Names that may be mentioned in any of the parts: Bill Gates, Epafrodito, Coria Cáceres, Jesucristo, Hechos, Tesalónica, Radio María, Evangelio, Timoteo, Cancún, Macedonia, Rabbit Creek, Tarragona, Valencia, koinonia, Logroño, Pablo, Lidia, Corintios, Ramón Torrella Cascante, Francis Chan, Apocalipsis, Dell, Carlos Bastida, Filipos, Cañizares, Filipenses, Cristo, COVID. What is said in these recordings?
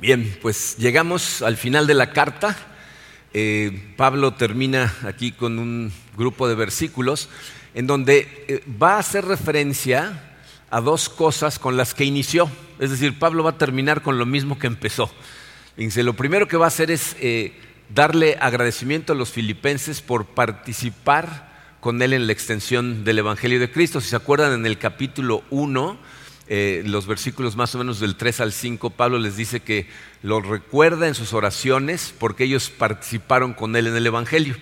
Bien, pues llegamos al final de la carta. Pablo termina aquí con un grupo de versículos en donde va a hacer referencia a dos cosas con las que inició. Es decir, Pablo va a terminar con lo mismo que empezó. Dice, lo primero que va a hacer es darle agradecimiento a los filipenses por participar con él en la extensión del Evangelio de Cristo. Si se acuerdan, en el capítulo 1, los versículos más o menos del 3 al 5, Pablo les dice que los recuerda en sus oraciones porque ellos participaron con él en el Evangelio.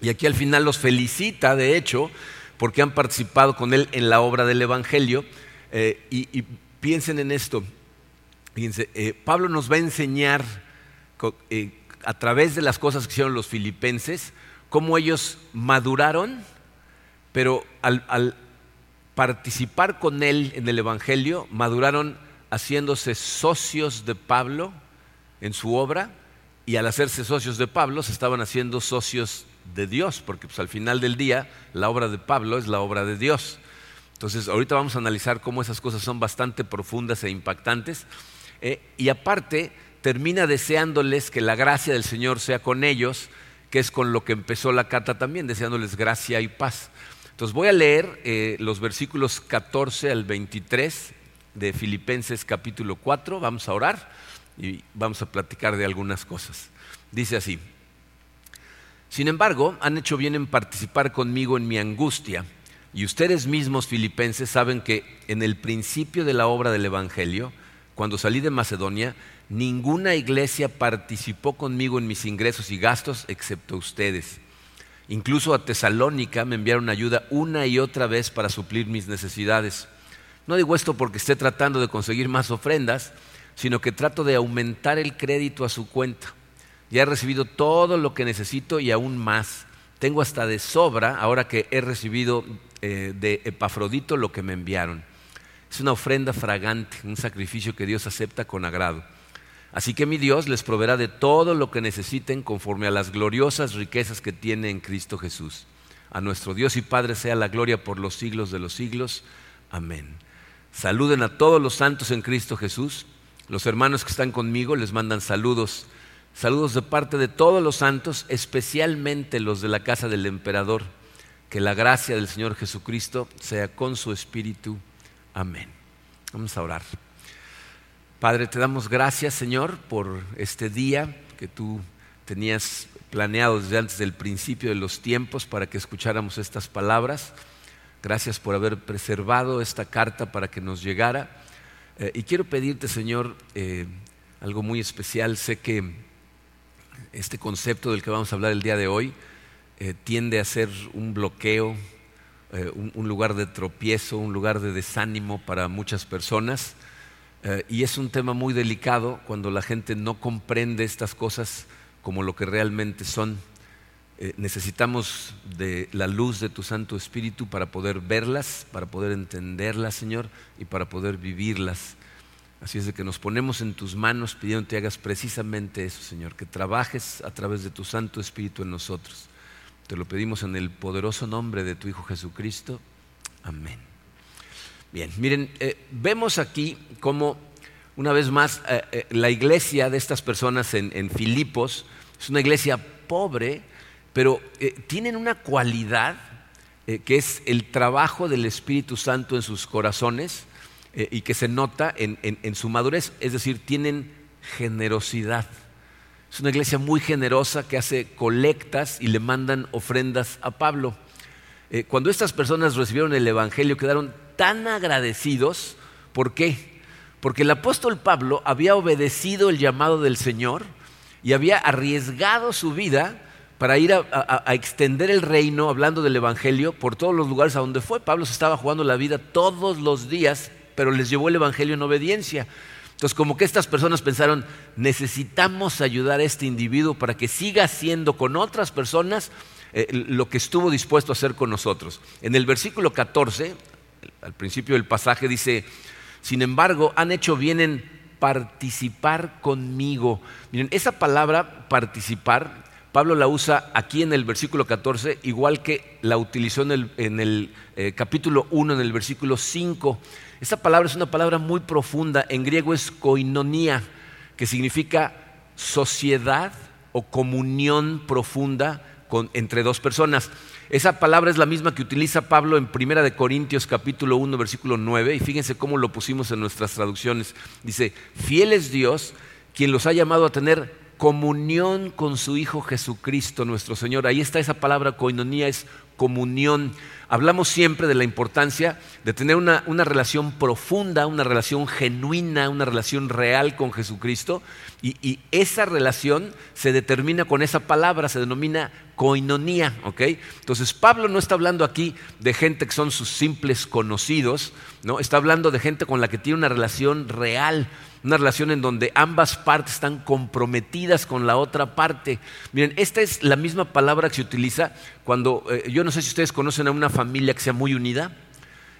Y aquí al final los felicita, de hecho, porque han participado con él en la obra del Evangelio. Y piensen en esto. Fíjense, Pablo nos va a enseñar a través de las cosas que hicieron los filipenses cómo ellos maduraron, pero al participar con él en el Evangelio, maduraron haciéndose socios de Pablo en su obra, y al hacerse socios de Pablo se estaban haciendo socios de Dios, porque pues, al final del día la obra de Pablo es la obra de Dios. Entonces ahorita vamos a analizar cómo esas cosas son bastante profundas e impactantes, y aparte termina deseándoles que la gracia del Señor sea con ellos, que es con lo que empezó la carta también, deseándoles gracia y paz. Entonces voy a leer los versículos 14 al 23 de Filipenses capítulo 4, vamos a orar y vamos a platicar de algunas cosas. Dice así: sin embargo, han hecho bien en participar conmigo en mi angustia, y ustedes mismos, filipenses, saben que en el principio de la obra del Evangelio, cuando salí de Macedonia, ninguna iglesia participó conmigo en mis ingresos y gastos excepto ustedes. Incluso a Tesalónica me enviaron ayuda una y otra vez para suplir mis necesidades. No digo esto porque esté tratando de conseguir más ofrendas, sino que trato de aumentar el crédito a su cuenta. Ya he recibido todo lo que necesito y aún más. Tengo hasta de sobra ahora que he recibido de Epafrodito lo que me enviaron. Es una ofrenda fragante, un sacrificio que Dios acepta con agrado. Así que mi Dios les proveerá de todo lo que necesiten conforme a las gloriosas riquezas que tiene en Cristo Jesús. A nuestro Dios y Padre sea la gloria por los siglos de los siglos. Amén. Saluden a todos los santos en Cristo Jesús. Los hermanos que están conmigo les mandan saludos. Saludos de parte de todos los santos, especialmente los de la casa del emperador. Que la gracia del Señor Jesucristo sea con su espíritu. Amén. Vamos a orar. Padre, te damos gracias, Señor, por este día que tú tenías planeado desde antes del principio de los tiempos para que escucháramos estas palabras. Gracias por haber preservado esta carta para que nos llegara. Y quiero pedirte, Señor, algo muy especial. Sé que este concepto del que vamos a hablar el día de hoy tiende a ser un bloqueo, un lugar de tropiezo, un lugar de desánimo para muchas personas, y es un tema muy delicado cuando la gente no comprende estas cosas como lo que realmente son. Necesitamos de la luz de tu Santo Espíritu para poder verlas, para poder entenderlas, Señor, y para poder vivirlas. Así es de que nos ponemos en tus manos pidiendo que hagas precisamente eso, Señor, que trabajes a través de tu Santo Espíritu en nosotros. Te lo pedimos en el poderoso nombre de tu Hijo Jesucristo. Amén. Bien, miren, vemos aquí cómo una vez más la iglesia de estas personas en Filipos es una iglesia pobre, pero tienen una cualidad que es el trabajo del Espíritu Santo en sus corazones, y que se nota en su madurez. Es decir, tienen generosidad. Es una iglesia muy generosa que hace colectas y le mandan ofrendas a Pablo. Cuando estas personas recibieron el Evangelio quedaron tan agradecidos. ¿Por qué? Porque el apóstol Pablo había obedecido el llamado del Señor y había arriesgado su vida para ir a extender el reino, hablando del Evangelio, por todos los lugares a donde fue. Pablo se estaba jugando la vida todos los días, pero les llevó el Evangelio en obediencia. Entonces, como que estas personas pensaron, necesitamos ayudar a este individuo para que siga haciendo con otras personas lo que estuvo dispuesto a hacer con nosotros. En el versículo 14, al principio del pasaje, dice: sin embargo, han hecho bien en participar conmigo. Miren, esa palabra participar, Pablo la usa aquí en el versículo 14, igual que la utilizó en el capítulo 1, en el versículo 5. Esta palabra es una palabra muy profunda. En griego es koinonia, que significa sociedad o comunión profunda entre dos personas. Esa palabra es la misma que utiliza Pablo en 1 Corintios capítulo 1 versículo 9, y fíjense cómo lo pusimos en nuestras traducciones. Dice: fiel es Dios quien los ha llamado a tener comunión con su Hijo Jesucristo nuestro Señor. Ahí está esa palabra koinonia, es comunión. Hablamos siempre de la importancia de tener una relación profunda, una relación genuina, una relación real con Jesucristo, y esa relación se determina con esa palabra, se denomina koinonia, ¿ok? Entonces Pablo no está hablando aquí de gente que son sus simples conocidos, ¿no? Está hablando de gente con la que tiene una relación real, una relación en donde ambas partes están comprometidas con la otra parte. Miren, esta es la misma palabra que se utiliza cuando, yo no sé si ustedes conocen a una familia que sea muy unida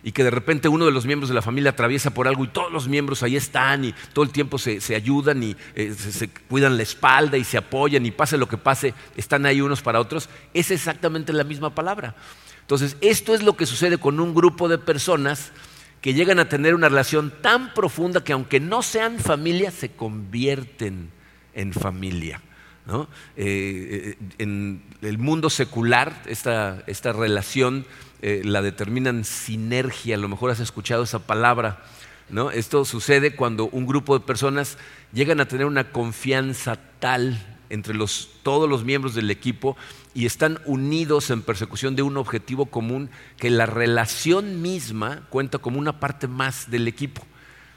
y que de repente uno de los miembros de la familia atraviesa por algo y todos los miembros ahí están y todo el tiempo se ayudan y se cuidan la espalda y se apoyan, y pase lo que pase, están ahí unos para otros. Es exactamente la misma palabra. Entonces, esto es lo que sucede con un grupo de personas que llegan a tener una relación tan profunda que aunque no sean familia, se convierten en familia, ¿no? En el mundo secular, esta relación la determinan sinergia. A lo mejor has escuchado esa palabra, ¿no? Esto sucede cuando un grupo de personas llegan a tener una confianza tal entre todos los miembros del equipo y están unidos en persecución de un objetivo común, que la relación misma cuenta como una parte más del equipo.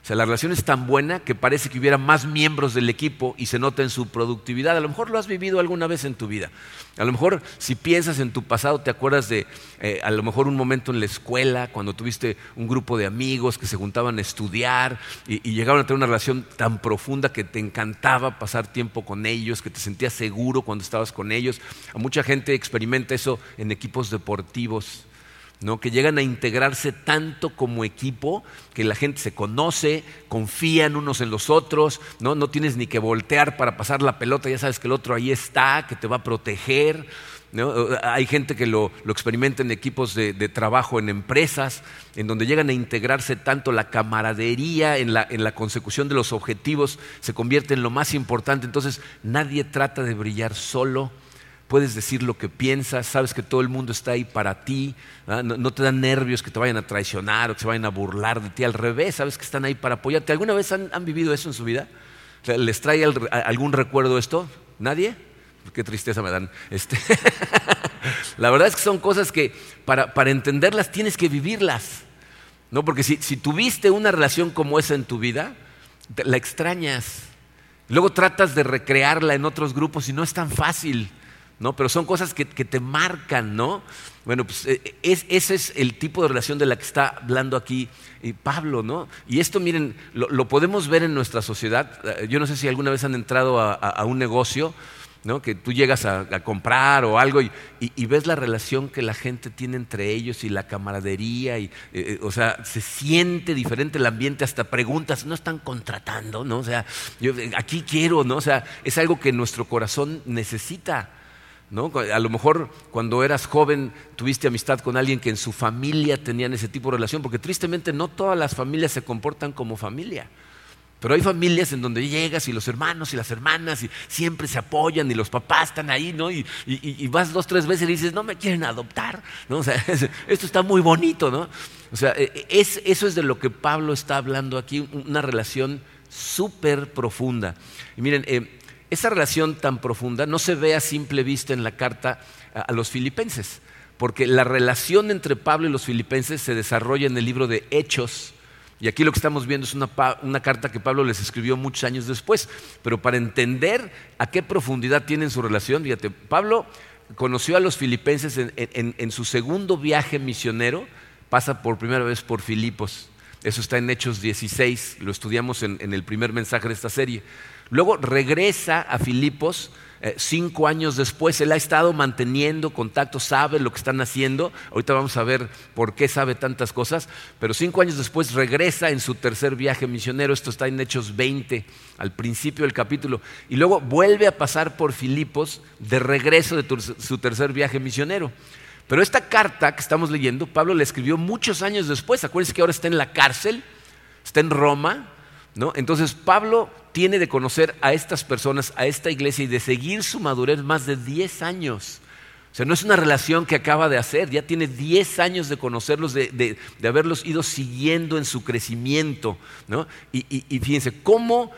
O sea, la relación es tan buena que parece que hubiera más miembros del equipo y se nota en su productividad. A lo mejor lo has vivido alguna vez en tu vida. A lo mejor si piensas en tu pasado te acuerdas de a lo mejor un momento en la escuela cuando tuviste un grupo de amigos que se juntaban a estudiar y llegaron a tener una relación tan profunda que te encantaba pasar tiempo con ellos, que te sentías seguro cuando estabas con ellos. A mucha gente experimenta eso en equipos deportivos, ¿no? Que llegan a integrarse tanto como equipo que la gente se conoce, confían unos en los otros, ¿no? No tienes ni que voltear para pasar la pelota, ya sabes que el otro ahí está, que te va a proteger, ¿no? Hay gente que lo experimenta en equipos de trabajo, en empresas, en donde llegan a integrarse tanto la camaradería en la consecución de los objetivos, se convierte en lo más importante. Entonces nadie trata de brillar solo. Puedes decir lo que piensas, sabes que todo el mundo está ahí para ti, no te dan nervios que te vayan a traicionar o que se vayan a burlar de ti. Al revés, sabes que están ahí para apoyarte. ¿Alguna vez han vivido eso en su vida? ¿Les trae algún recuerdo esto? ¿Nadie? Qué tristeza me dan. La verdad es que son cosas que para entenderlas tienes que vivirlas, ¿no? Porque si tuviste una relación como esa en tu vida, la extrañas. Luego tratas de recrearla en otros grupos y no es tan fácil, ¿no? Pero son cosas que te marcan, ¿no? Bueno, pues ese es el tipo de relación de la que está hablando aquí Pablo, ¿no? Y esto, miren, lo podemos ver en nuestra sociedad. Yo no sé si alguna vez han entrado a un negocio, ¿no? Que tú llegas a comprar o algo y ves la relación que la gente tiene entre ellos y la camaradería, o sea, se siente diferente el ambiente, hasta preguntas, ¿no están contratando? ¿No? O sea, yo aquí quiero, ¿no? O sea, es algo que nuestro corazón necesita, ¿no? A lo mejor cuando eras joven tuviste amistad con alguien que en su familia tenían ese tipo de relación, porque tristemente no todas las familias se comportan como familia, pero hay familias en donde llegas y los hermanos y las hermanas y siempre se apoyan y los papás están ahí, ¿no? Y vas 2-3 veces y dices, no me quieren adoptar, ¿no? O sea, esto está muy bonito, ¿no? O sea, eso es de lo que Pablo está hablando aquí, una relación súper profunda. Y miren, esa relación tan profunda no se ve a simple vista en la carta a los filipenses, porque la relación entre Pablo y los filipenses se desarrolla en el libro de Hechos, y aquí lo que estamos viendo es una carta que Pablo les escribió muchos años después. Pero para entender a qué profundidad tienen su relación, fíjate, Pablo conoció a los filipenses en su segundo viaje misionero, pasa por primera vez por Filipos. Eso está en Hechos 16, lo estudiamos en el primer mensaje de esta serie. Luego regresa a Filipos 5 años después. Él ha estado manteniendo contacto, sabe lo que están haciendo. Ahorita vamos a ver por qué sabe tantas cosas. Pero 5 años después regresa en su tercer viaje misionero. Esto está en Hechos 20, al principio del capítulo. Y luego vuelve a pasar por Filipos de regreso de su tercer viaje misionero. Pero esta carta que estamos leyendo, Pablo la escribió muchos años después. Acuérdense que ahora está en la cárcel, está en Roma, ¿no? Entonces Pablo tiene de conocer a estas personas, a esta iglesia, y de seguir su madurez más de 10 años. O sea, no es una relación que acaba de hacer, ya tiene 10 años de conocerlos, de haberlos ido siguiendo en su crecimiento, ¿no? Y fíjense cómo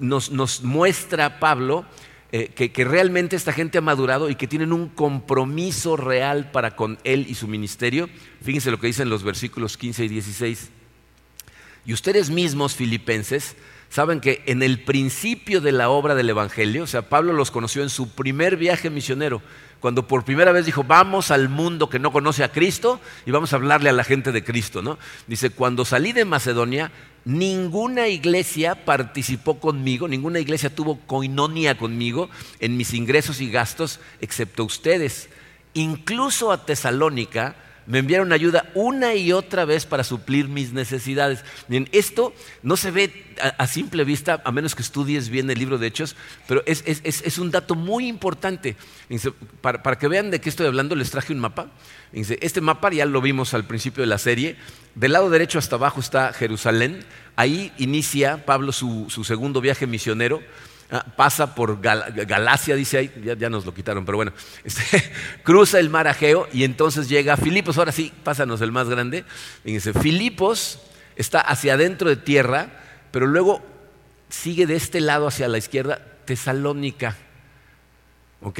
nos muestra Pablo que realmente esta gente ha madurado y que tienen un compromiso real para con él y su ministerio. Fíjense lo que dicen los versículos 15 y 16. Y ustedes mismos, filipenses, saben que en el principio de la obra del Evangelio, o sea, Pablo los conoció en su primer viaje misionero, cuando por primera vez dijo: vamos al mundo que no conoce a Cristo y vamos a hablarle a la gente de Cristo, ¿no? Dice: cuando salí de Macedonia, ninguna iglesia participó conmigo, ninguna iglesia tuvo koinonia conmigo en mis ingresos y gastos, excepto ustedes. Incluso a Tesalónica me enviaron ayuda una y otra vez para suplir mis necesidades. Bien, esto no se ve a simple vista, a menos que estudies bien el libro de Hechos, pero es un dato muy importante. Para que vean de qué estoy hablando, les traje un mapa. Este mapa ya lo vimos al principio de la serie. Del lado derecho hasta abajo está Jerusalén. Ahí inicia Pablo su segundo viaje misionero. Pasa por Galacia, dice ahí, ya nos lo quitaron, pero bueno, cruza el mar Egeo y entonces llega a Filipos. Ahora sí, pásanos el más grande. Fíjense, Filipos está hacia adentro de tierra, pero luego sigue de este lado hacia la izquierda Tesalónica. ¿Ok?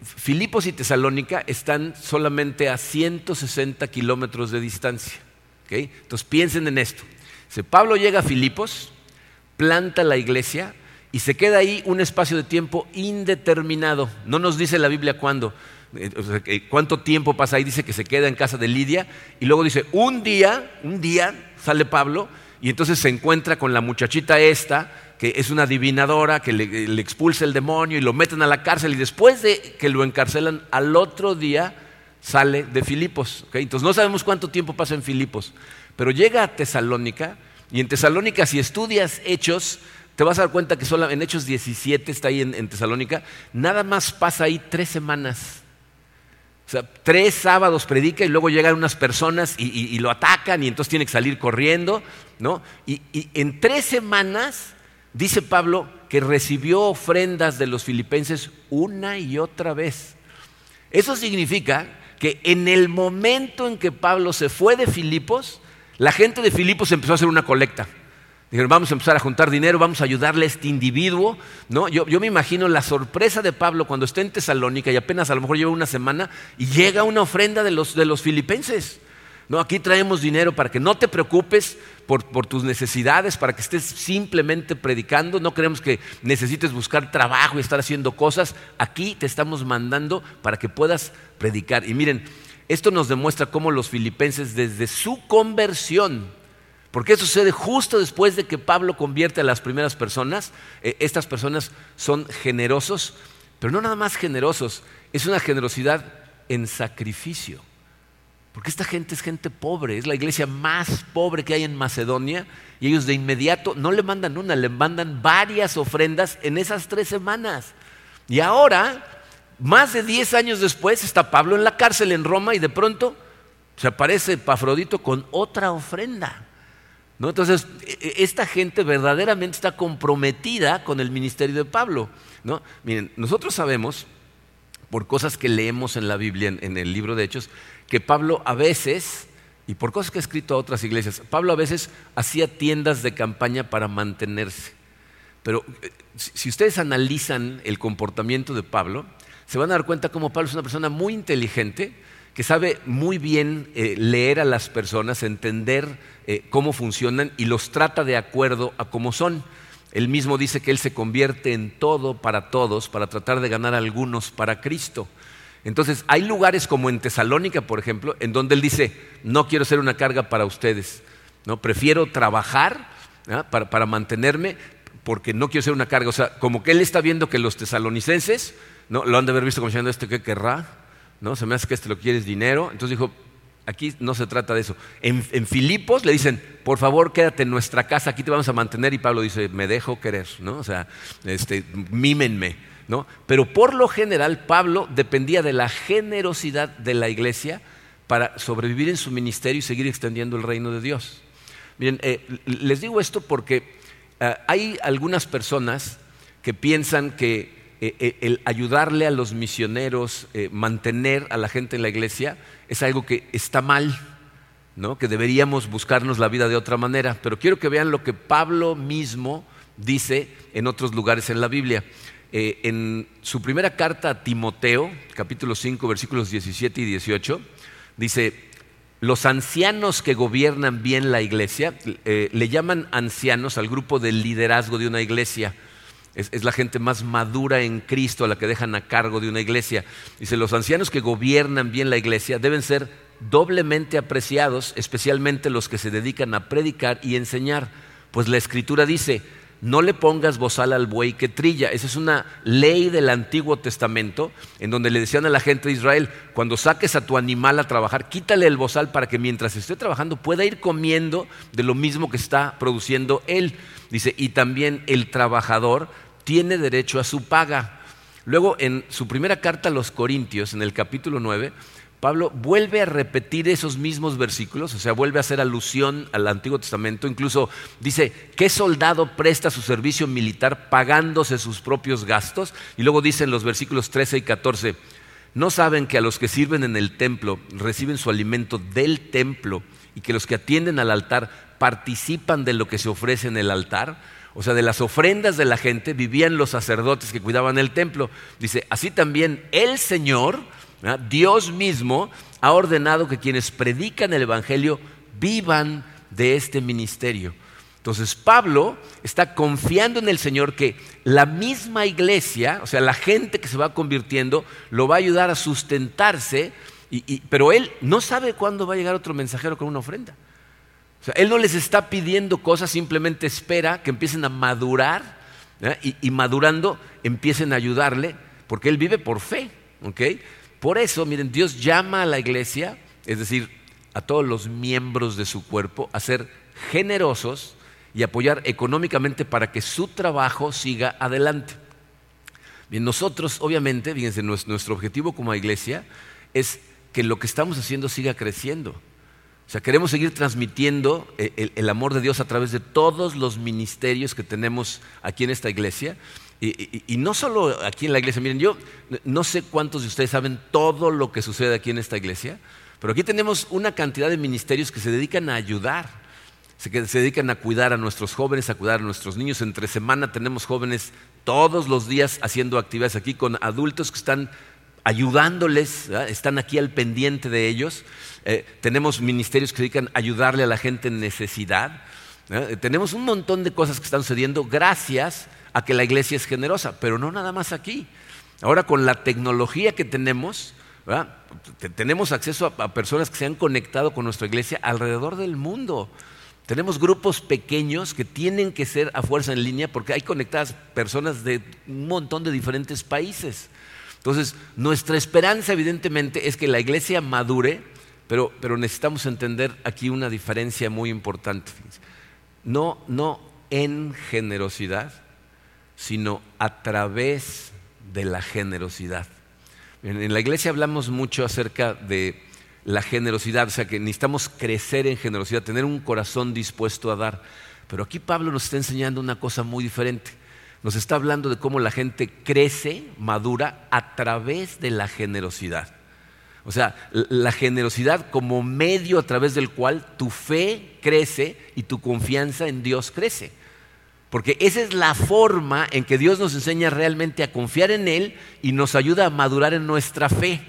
Filipos y Tesalónica están solamente a 160 kilómetros de distancia. ¿Ok? Entonces piensen en esto. Dice, Pablo llega a Filipos, planta la iglesia y se queda ahí un espacio de tiempo indeterminado. No nos dice la Biblia cuándo, cuánto tiempo pasa ahí. Dice que se queda en casa de Lidia y luego dice un día sale Pablo y entonces se encuentra con la muchachita esta que es una adivinadora, que le expulsa el demonio y lo meten a la cárcel, y después de que lo encarcelan al otro día sale de Filipos. ¿Okay? Entonces no sabemos cuánto tiempo pasa en Filipos, pero llega a Tesalónica, y en Tesalónica, si estudias Hechos, te vas a dar cuenta que solo en Hechos 17 está ahí en Tesalónica, nada más pasa ahí 3 semanas. O sea, 3 sábados predica y luego llegan unas personas y lo atacan y entonces tiene que salir corriendo, ¿no? Y en 3 semanas dice Pablo que recibió ofrendas de los filipenses una y otra vez. Eso significa que en el momento en que Pablo se fue de Filipos, la gente de Filipos empezó a hacer una colecta. Dijeron: vamos a empezar a juntar dinero, vamos a ayudarle a este individuo, ¿no? Yo me imagino la sorpresa de Pablo cuando está en Tesalónica y apenas a lo mejor lleva una semana y llega una ofrenda de los filipenses. No, aquí traemos dinero para que no te preocupes por tus necesidades, para que estés simplemente predicando. No queremos que necesites buscar trabajo y estar haciendo cosas. Aquí te estamos mandando para que puedas predicar. Y miren, esto nos demuestra cómo los filipenses, desde su conversión, porque eso sucede justo después de que Pablo convierte a las primeras personas. Estas personas son generosos, pero no nada más generosos, es una generosidad en sacrificio. Porque esta gente es gente pobre, es la iglesia más pobre que hay en Macedonia, y ellos de inmediato no le mandan una, le mandan varias ofrendas en esas 3 semanas. Y ahora, más de 10 años después, está Pablo en la cárcel en Roma y de pronto se aparece Epafrodito con otra ofrenda, ¿no? Entonces, esta gente verdaderamente está comprometida con el ministerio de Pablo, ¿no? Miren, nosotros sabemos, por cosas que leemos en la Biblia, en el libro de Hechos, que Pablo a veces, y por cosas que ha escrito a otras iglesias, Pablo a veces hacía tiendas de campaña para mantenerse. Pero si ustedes analizan el comportamiento de Pablo, se van a dar cuenta cómo Pablo es una persona muy inteligente, que sabe muy bien leer a las personas, entender cómo funcionan y los trata de acuerdo a cómo son. Él mismo dice que él se convierte en todo para todos para tratar de ganar a algunos para Cristo. Entonces hay lugares como en Tesalónica, por ejemplo, en donde él dice: no quiero ser una carga para ustedes, ¿no? Prefiero trabajar, ¿no?, para mantenerme, porque no quiero ser una carga. O sea, como que él está viendo que los tesalonicenses, ¿no?, lo han de haber visto como diciendo: ¿este qué querrá? ¿No? Se me hace que este lo quieres dinero. Entonces dijo: aquí no se trata de eso. En Filipos le dicen: por favor, quédate en nuestra casa, aquí te vamos a mantener. Y Pablo dice: me dejo querer, ¿no? O sea, mímenme, ¿no? Pero por lo general Pablo dependía de la generosidad de la iglesia para sobrevivir en su ministerio y seguir extendiendo el reino de Dios. Miren, les digo esto porque hay algunas personas que piensan que el ayudarle a los misioneros, mantener a la gente en la iglesia, es algo que está mal, ¿no? Que deberíamos buscarnos la vida de otra manera. Pero quiero que vean lo que Pablo mismo dice en otros lugares en la Biblia. En su primera carta a Timoteo, capítulo 5, versículos 17 y 18, dice: los ancianos que gobiernan bien la iglesia, le llaman ancianos al grupo de liderazgo de una iglesia. Es la gente más madura en Cristo a la que dejan a cargo de una iglesia. Dice: los ancianos que gobiernan bien la iglesia deben ser doblemente apreciados, especialmente los que se dedican a predicar y enseñar. Pues la Escritura dice: no le pongas bozal al buey que trilla. Esa es una ley del Antiguo Testamento, en donde le decían a la gente de Israel: cuando saques a tu animal a trabajar, quítale el bozal para que mientras esté trabajando pueda ir comiendo de lo mismo que está produciendo él. Dice: y también el trabajador tiene derecho a su paga. Luego, en su primera carta a los Corintios, en el capítulo 9, Pablo vuelve a repetir esos mismos versículos, o sea, vuelve a hacer alusión al Antiguo Testamento. Incluso dice: ¿qué soldado presta su servicio militar pagándose sus propios gastos? Y luego dice en los versículos 13 y 14: ¿no saben que a los que sirven en el templo reciben su alimento del templo y que los que atienden al altar participan de lo que se ofrece en el altar? O sea, de las ofrendas de la gente vivían los sacerdotes que cuidaban el templo. Dice: así también el Señor, Dios mismo, ha ordenado que quienes predican el Evangelio vivan de este ministerio. Entonces Pablo está confiando en el Señor que la misma iglesia, o sea, la gente que se va convirtiendo, lo va a ayudar a sustentarse, pero él no sabe cuándo va a llegar otro mensajero con una ofrenda. O sea, él no les está pidiendo cosas, simplemente espera que empiecen a madurar, y madurando empiecen a ayudarle, porque él vive por fe, ¿ok? Por eso, miren, Dios llama a la iglesia, es decir, a todos los miembros de su cuerpo, a ser generosos y apoyar económicamente para que su trabajo siga adelante. Bien, nosotros, obviamente, fíjense, nuestro objetivo como iglesia es que lo que estamos haciendo siga creciendo. O sea, queremos seguir transmitiendo el amor de Dios a través de todos los ministerios que tenemos aquí en esta iglesia. Y no solo aquí en la iglesia. Miren, yo no sé cuántos de ustedes saben todo lo que sucede aquí en esta iglesia, pero aquí tenemos una cantidad de ministerios que se dedican a ayudar, que se dedican a cuidar a nuestros jóvenes, a cuidar a nuestros niños. Entre semana tenemos jóvenes todos los días haciendo actividades aquí con adultos que están ayudándoles, ¿verdad? Están aquí al pendiente de ellos. Tenemos ministerios que se dedican a ayudarle a la gente en necesidad. Tenemos un montón de cosas que están sucediendo gracias a que la iglesia es generosa, pero no nada más aquí. Ahora, con la tecnología que tenemos, ¿verdad?, tenemos acceso a personas que se han conectado con nuestra iglesia alrededor del mundo. Tenemos grupos pequeños que tienen que ser a fuerza en línea porque hay conectadas personas de un montón de diferentes países. Entonces, nuestra esperanza, evidentemente, es que la iglesia madure, pero necesitamos entender aquí una diferencia muy importante. No en generosidad, sino a través de la generosidad. En la iglesia hablamos mucho acerca de la generosidad, o sea, que necesitamos crecer en generosidad, tener un corazón dispuesto a dar. Pero aquí Pablo nos está enseñando una cosa muy diferente. Nos está hablando de cómo la gente crece, madura, a través de la generosidad. O sea, la generosidad como medio a través del cual tu fe crece y tu confianza en Dios crece. Porque esa es la forma en que Dios nos enseña realmente a confiar en Él y nos ayuda a madurar en nuestra fe.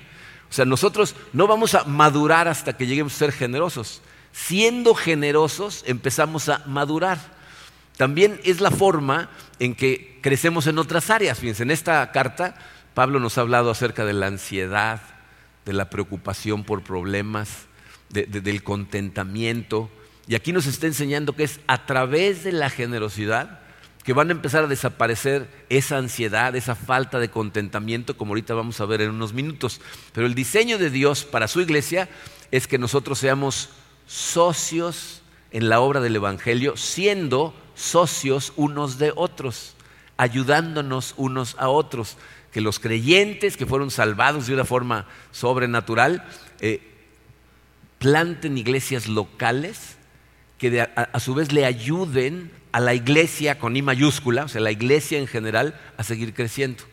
O sea, nosotros no vamos a madurar hasta que lleguemos a ser generosos. Siendo generosos empezamos a madurar. También es la forma en que crecemos en otras áreas. Fíjense, en esta carta Pablo nos ha hablado acerca de la ansiedad, de la preocupación por problemas, del contentamiento. Y aquí nos está enseñando que es a través de la generosidad que van a empezar a desaparecer esa ansiedad, esa falta de contentamiento, como ahorita vamos a ver en unos minutos. Pero el diseño de Dios para su iglesia es que nosotros seamos socios en la obra del Evangelio, siendo socios unos de otros, ayudándonos unos a otros. Que los creyentes que fueron salvados de una forma sobrenatural planten iglesias locales que a su vez le ayuden a la iglesia con I mayúscula, o sea, la iglesia en general, a seguir creciendo.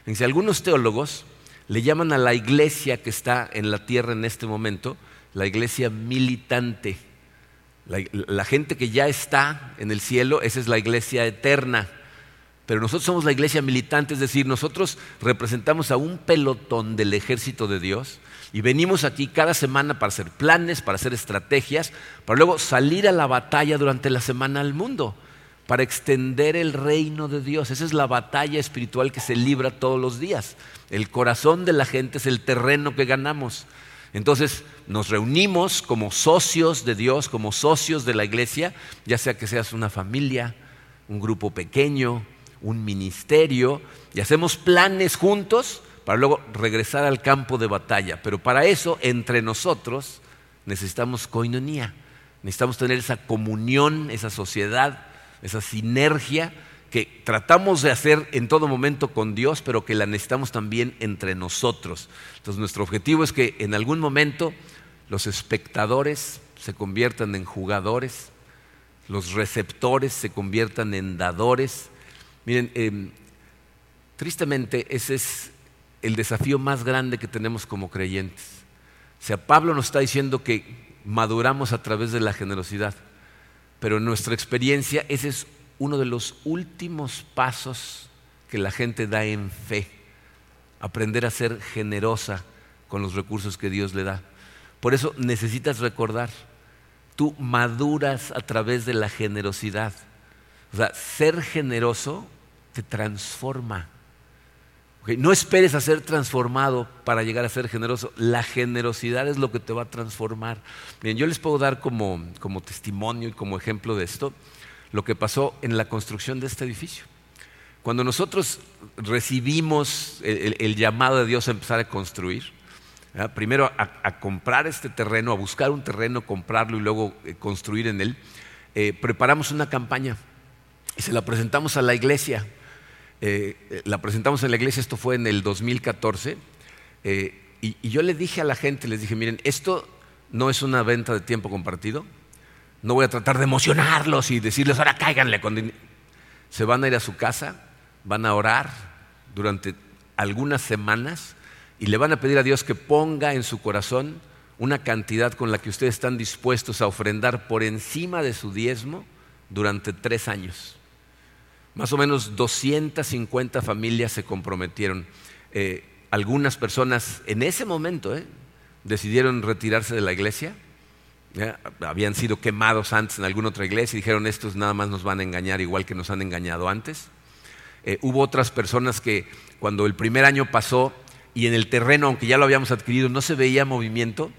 Entonces, algunos teólogos le llaman a la iglesia que está en la tierra en este momento la iglesia militante. La gente que ya está en el cielo, esa es la iglesia eterna. Pero nosotros somos la iglesia militante, es decir, nosotros representamos a un pelotón del ejército de Dios y venimos aquí cada semana para hacer planes, para hacer estrategias, para luego salir a la batalla durante la semana al mundo, para extender el reino de Dios. Esa es la batalla espiritual que se libra todos los días. El corazón de la gente es el terreno que ganamos. Entonces nos reunimos como socios de Dios, como socios de la iglesia, ya sea que seas una familia, un grupo pequeño, un ministerio, y hacemos planes juntos para luego regresar al campo de batalla. Pero para eso, entre nosotros necesitamos koinonia, necesitamos tener esa comunión, esa sociedad, esa sinergia que tratamos de hacer en todo momento con Dios, pero que la necesitamos también entre nosotros. Entonces nuestro objetivo es que en algún momento los espectadores se conviertan en jugadores, los receptores se conviertan en dadores. Miren, tristemente ese es el desafío más grande que tenemos como creyentes. O sea, Pablo nos está diciendo que maduramos a través de la generosidad, pero en nuestra experiencia ese es uno de los últimos pasos que la gente da en fe: aprender a ser generosa con los recursos que Dios le da. Por eso necesitas recordar, tú maduras a través de la generosidad. O sea, ser generoso te transforma. ¿Okay? No esperes a ser transformado para llegar a ser generoso. La generosidad es lo que te va a transformar. Miren, yo les puedo dar como testimonio y como ejemplo de esto lo que pasó en la construcción de este edificio. Cuando nosotros recibimos el llamado de Dios a empezar a construir, ¿verdad? Primero a comprar este terreno, a buscar un terreno, comprarlo y luego construir en él, preparamos una campaña. Y se la presentamos a la iglesia. Esto fue en el 2014. Y yo le dije a la gente, les dije: miren, esto no es una venta de tiempo compartido. No voy a tratar de emocionarlos y decirles: ahora cáiganle. Se van a ir a su casa, van a orar durante algunas semanas y le van a pedir a Dios que ponga en su corazón una cantidad con la que ustedes están dispuestos a ofrendar por encima de su diezmo durante 3 años. Más o menos 250 familias se comprometieron. Algunas personas en ese momento decidieron retirarse de la iglesia. Habían sido quemados antes en alguna otra iglesia y dijeron: estos nada más nos van a engañar igual que nos han engañado antes. Hubo otras personas que cuando el primer año pasó y en el terreno, aunque ya lo habíamos adquirido, no se veía movimiento,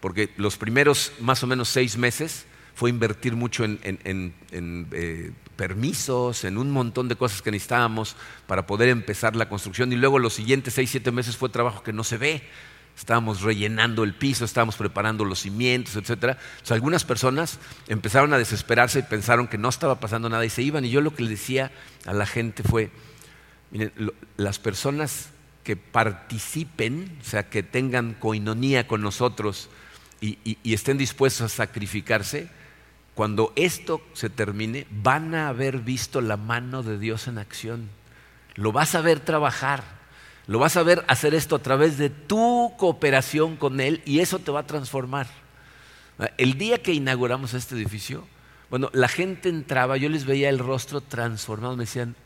porque los primeros más o menos 6 meses fue invertir mucho en permisos, en un montón de cosas que necesitábamos para poder empezar la construcción, y luego los siguientes 6-7 meses fue trabajo que no se ve. Estábamos rellenando el piso, estábamos preparando los cimientos, etc. Entonces, algunas personas empezaron a desesperarse y pensaron que no estaba pasando nada y se iban. Y yo lo que le decía a la gente fue: miren, las personas que participen, o sea, que tengan koinonía con nosotros y estén dispuestos a sacrificarse, cuando esto se termine van a haber visto la mano de Dios en acción. Lo vas a ver trabajar, lo vas a ver hacer esto a través de tu cooperación con Él, y eso te va a transformar. El día que inauguramos este edificio, bueno, la gente entraba, yo les veía el rostro transformado, me decían: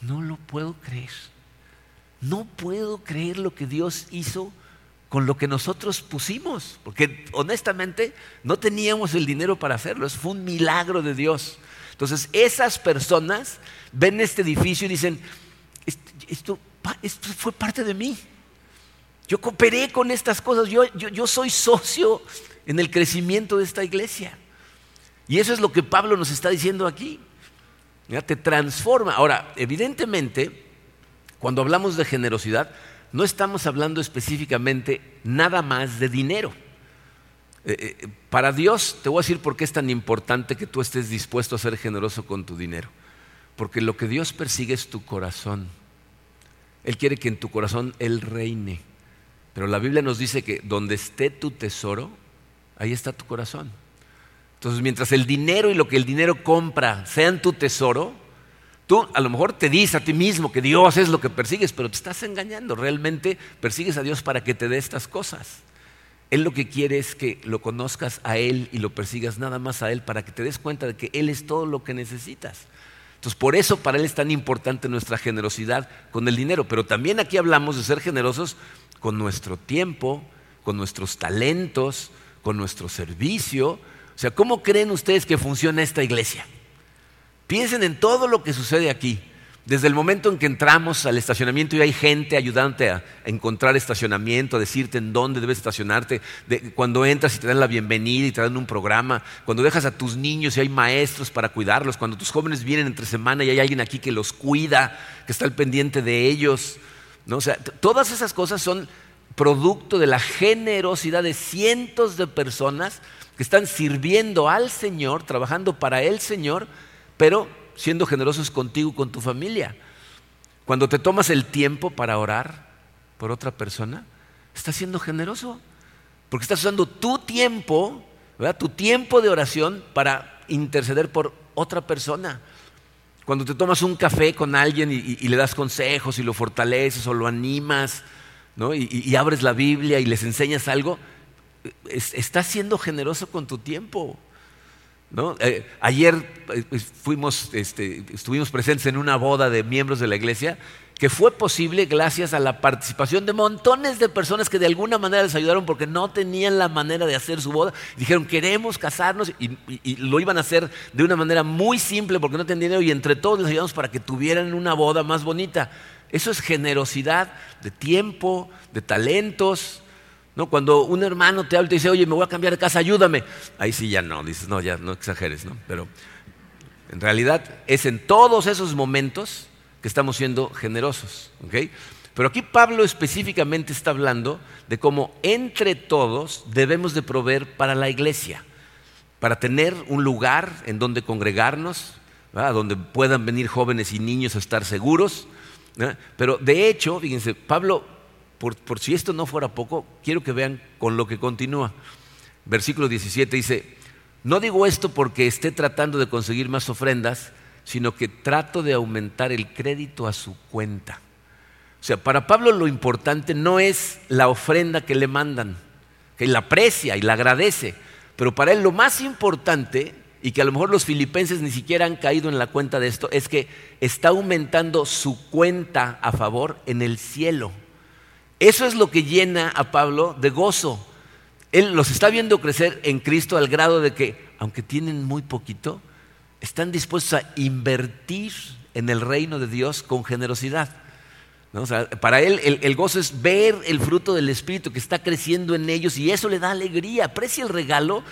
no lo puedo creer, no puedo creer lo que Dios hizo con lo que nosotros pusimos, porque honestamente no teníamos el dinero para hacerlo, fue un milagro de Dios. Entonces esas personas ven este edificio y dicen: esto fue parte de mí, yo cooperé con estas cosas, yo soy socio en el crecimiento de esta iglesia. Y eso es lo que Pablo nos está diciendo aquí. Mira, te transforma. Ahora, evidentemente, cuando hablamos de generosidad, no estamos hablando específicamente nada más de dinero. Para Dios, te voy a decir por qué es tan importante que tú estés dispuesto a ser generoso con tu dinero. Porque lo que Dios persigue es tu corazón. Él quiere que en tu corazón Él reine. Pero la Biblia nos dice que donde esté tu tesoro, ahí está tu corazón. Entonces, mientras el dinero y lo que el dinero compra sean tu tesoro, tú a lo mejor te dices a ti mismo que Dios es lo que persigues, pero te estás engañando. Realmente persigues a Dios para que te dé estas cosas. Él lo que quiere es que lo conozcas a Él y lo persigas nada más a Él, para que te des cuenta de que Él es todo lo que necesitas. Entonces, por eso para Él es tan importante nuestra generosidad con el dinero. Pero también aquí hablamos de ser generosos con nuestro tiempo, con nuestros talentos, con nuestro servicio. O sea, ¿cómo creen ustedes que funciona esta iglesia? Piensen en todo lo que sucede aquí. Desde el momento en que entramos al estacionamiento y hay gente ayudante a encontrar estacionamiento, a decirte en dónde debes estacionarte, cuando entras y te dan la bienvenida y te dan un programa, cuando dejas a tus niños y hay maestros para cuidarlos, cuando tus jóvenes vienen entre semana y hay alguien aquí que los cuida, que está al pendiente de ellos, ¿no? O sea, todas esas cosas son producto de la generosidad de cientos de personas que están sirviendo al Señor, trabajando para el Señor, pero siendo generosos contigo, con tu familia. Cuando te tomas el tiempo para orar por otra persona, estás siendo generoso, porque estás usando tu tiempo, ¿verdad? Tu tiempo de oración para interceder por otra persona. Cuando te tomas un café con alguien y le das consejos y lo fortaleces o lo animas, ¿no? Y abres la Biblia y les enseñas algo, estás siendo generoso con tu tiempo, ¿no? Ayer estuvimos presentes en una boda de miembros de la iglesia que fue posible gracias a la participación de montones de personas que de alguna manera les ayudaron porque no tenían la manera de hacer su boda. Dijeron, queremos casarnos, y lo iban a hacer de una manera muy simple porque no tenían dinero, y entre todos les ayudamos para que tuvieran una boda más bonita. Eso es generosidad de tiempo, de talentos, ¿no? Cuando un hermano te habla y te dice, oye, me voy a cambiar de casa, ayúdame. Ahí sí ya no, dices, no, ya no exageres, ¿no? Pero en realidad es en todos esos momentos que estamos siendo generosos, ¿okay? Pero aquí Pablo específicamente está hablando de cómo entre todos debemos de proveer para la iglesia, para tener un lugar en donde congregarnos, ¿verdad? Donde puedan venir jóvenes y niños a estar seguros, ¿verdad? Pero de hecho, fíjense, Pablo, por si esto no fuera poco, quiero que vean con lo que continúa. Versículo 17 dice, no digo esto porque esté tratando de conseguir más ofrendas, sino que trato de aumentar el crédito a su cuenta. O sea, para Pablo lo importante no es la ofrenda que le mandan, que la aprecia y la agradece, pero para él lo más importante, y que a lo mejor los filipenses ni siquiera han caído en la cuenta de esto, es que está aumentando su cuenta a favor en el cielo. Eso es lo que llena a Pablo de gozo. Él los está viendo crecer en Cristo al grado de que, aunque tienen muy poquito, están dispuestos a invertir en el reino de Dios con generosidad, ¿no? O sea, para él el gozo es ver el fruto del Espíritu que está creciendo en ellos, y eso le da alegría. Aprecia el regalo,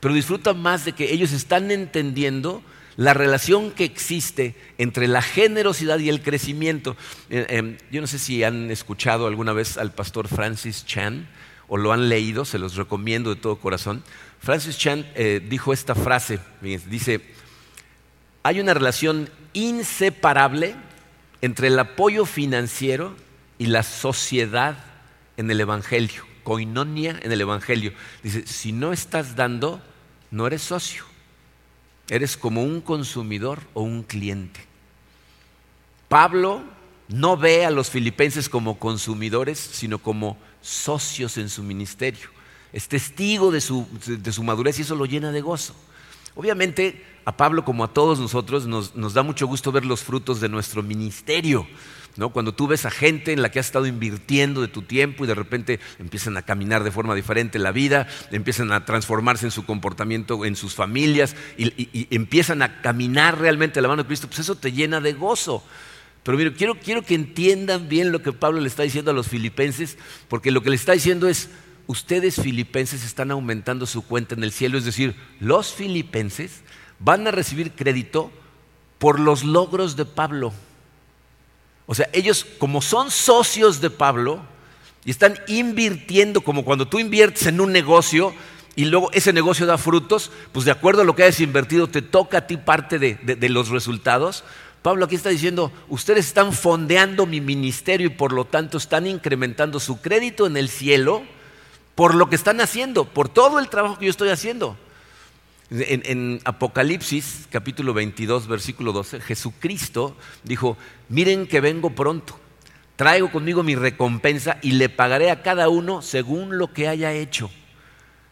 pero disfruta más de que ellos están entendiendo la relación que existe entre la generosidad y el crecimiento. Yo no sé si han escuchado alguna vez al pastor Francis Chan o lo han leído, se los recomiendo de todo corazón. Francis Chan dijo esta frase, dice, hay una relación inseparable entre el apoyo financiero y la sociedad en el Evangelio, koinonia en el Evangelio. Dice, si no estás dando, no eres socio. Eres como un consumidor o un cliente. Pablo no ve a los filipenses como consumidores, sino como socios en su ministerio. Es testigo de su madurez y eso lo llena de gozo. Obviamente, a Pablo, como a todos nosotros, nos da mucho gusto ver los frutos de nuestro ministerio, ¿no? Cuando tú ves a gente en la que has estado invirtiendo de tu tiempo y de repente empiezan a caminar de forma diferente la vida, empiezan a transformarse en su comportamiento, en sus familias, y empiezan a caminar realmente a la mano de Cristo, pues eso te llena de gozo. Pero mire, quiero que entiendan bien lo que Pablo le está diciendo a los filipenses, porque lo que le está diciendo es, ustedes filipenses están aumentando su cuenta en el cielo, es decir, los filipenses van a recibir crédito por los logros de Pablo. O sea, ellos, como son socios de Pablo y están invirtiendo, como cuando tú inviertes en un negocio y luego ese negocio da frutos, pues de acuerdo a lo que hayas invertido te toca a ti parte de los resultados. Pablo aquí está diciendo, ustedes están fondeando mi ministerio y por lo tanto están incrementando su crédito en el cielo por lo que están haciendo, por todo el trabajo que yo estoy haciendo. En Apocalipsis, capítulo 22, versículo 12, Jesucristo dijo: miren que vengo pronto, traigo conmigo mi recompensa y le pagaré a cada uno según lo que haya hecho.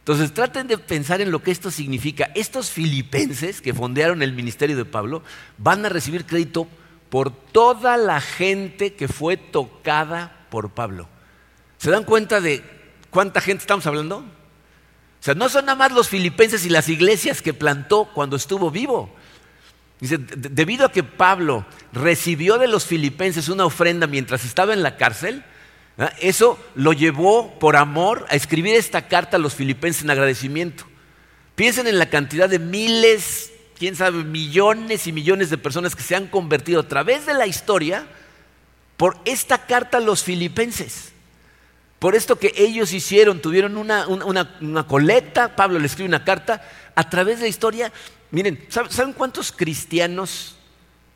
Entonces traten de pensar en lo que esto significa. Estos filipenses que fondearon el ministerio de Pablo van a recibir crédito por toda la gente que fue tocada por Pablo. ¿Se dan cuenta de cuánta gente estamos hablando? O sea, no son nada más los filipenses y las iglesias que plantó cuando estuvo vivo. Dice, debido a que Pablo recibió de los filipenses una ofrenda mientras estaba en la cárcel, ¿verdad? Eso lo llevó por amor a escribir esta carta a los filipenses en agradecimiento. Piensen en la cantidad de miles, quién sabe, millones y millones de personas que se han convertido a través de la historia por esta carta a los filipenses. Por esto que ellos hicieron, tuvieron una colecta, Pablo le escribe una carta, a través de la historia. Miren, ¿saben cuántos cristianos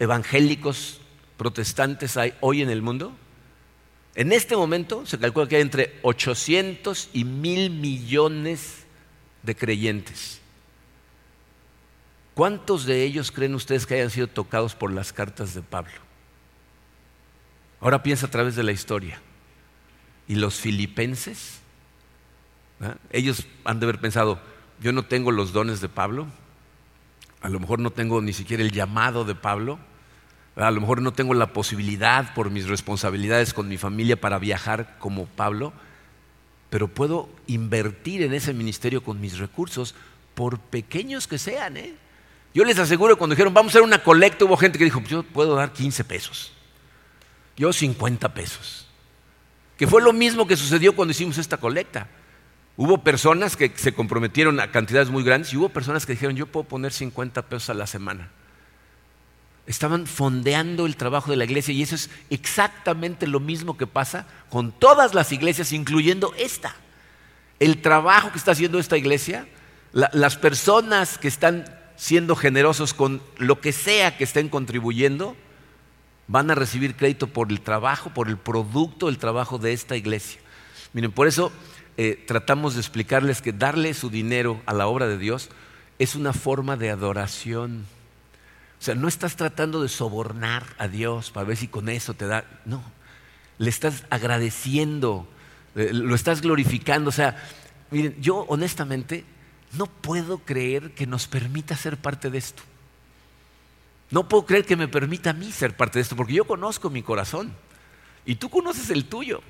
evangélicos protestantes hay hoy en el mundo? En este momento se calcula que hay entre 800 y 1,000 millones de creyentes. ¿Cuántos de ellos creen ustedes que hayan sido tocados por las cartas de Pablo? Ahora piensa a través de la historia. ¿Y los filipenses? ¿Ah? Ellos han de haber pensado: yo no tengo los dones de Pablo, a lo mejor no tengo ni siquiera el llamado de Pablo, a lo mejor no tengo la posibilidad por mis responsabilidades con mi familia para viajar como Pablo, pero puedo invertir en ese ministerio con mis recursos, por pequeños que sean, ¿eh? Yo les aseguro, cuando dijeron vamos a hacer una colecta, hubo gente que dijo: yo puedo dar 15 pesos, yo 50 pesos. Que fue lo mismo que sucedió cuando hicimos esta colecta. Hubo personas que se comprometieron a cantidades muy grandes y hubo personas que dijeron: yo puedo poner 50 pesos a la semana. Estaban fondeando el trabajo de la iglesia, y eso es exactamente lo mismo que pasa con todas las iglesias, incluyendo esta. El trabajo que está haciendo esta iglesia, las personas que están siendo generosos con lo que sea que estén contribuyendo, van a recibir crédito por el trabajo, por el producto del trabajo de esta iglesia. Miren, por eso tratamos de explicarles que darle su dinero a la obra de Dios es una forma de adoración. O sea, no estás tratando de sobornar a Dios para ver si con eso te da. No, le estás agradeciendo, lo estás glorificando. O sea, miren, yo honestamente no puedo creer que nos permita ser parte de esto. No puedo creer que me permita a mí ser parte de esto, porque yo conozco mi corazón y tú conoces el tuyo.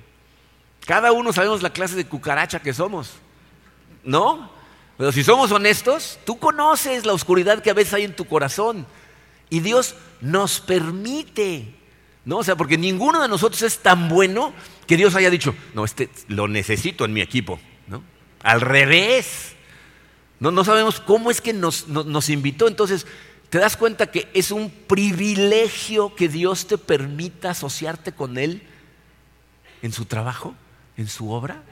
Cada uno sabemos la clase de cucaracha que somos, ¿no? Pero si somos honestos, tú conoces la oscuridad que a veces hay en tu corazón, y Dios nos permite, ¿no? O sea, porque ninguno de nosotros es tan bueno que Dios haya dicho: no, lo necesito en mi equipo, ¿no? Al revés. No sabemos cómo es que nos invitó. Entonces, te das cuenta que es un privilegio que Dios te permita asociarte con Él en su trabajo, en su obra.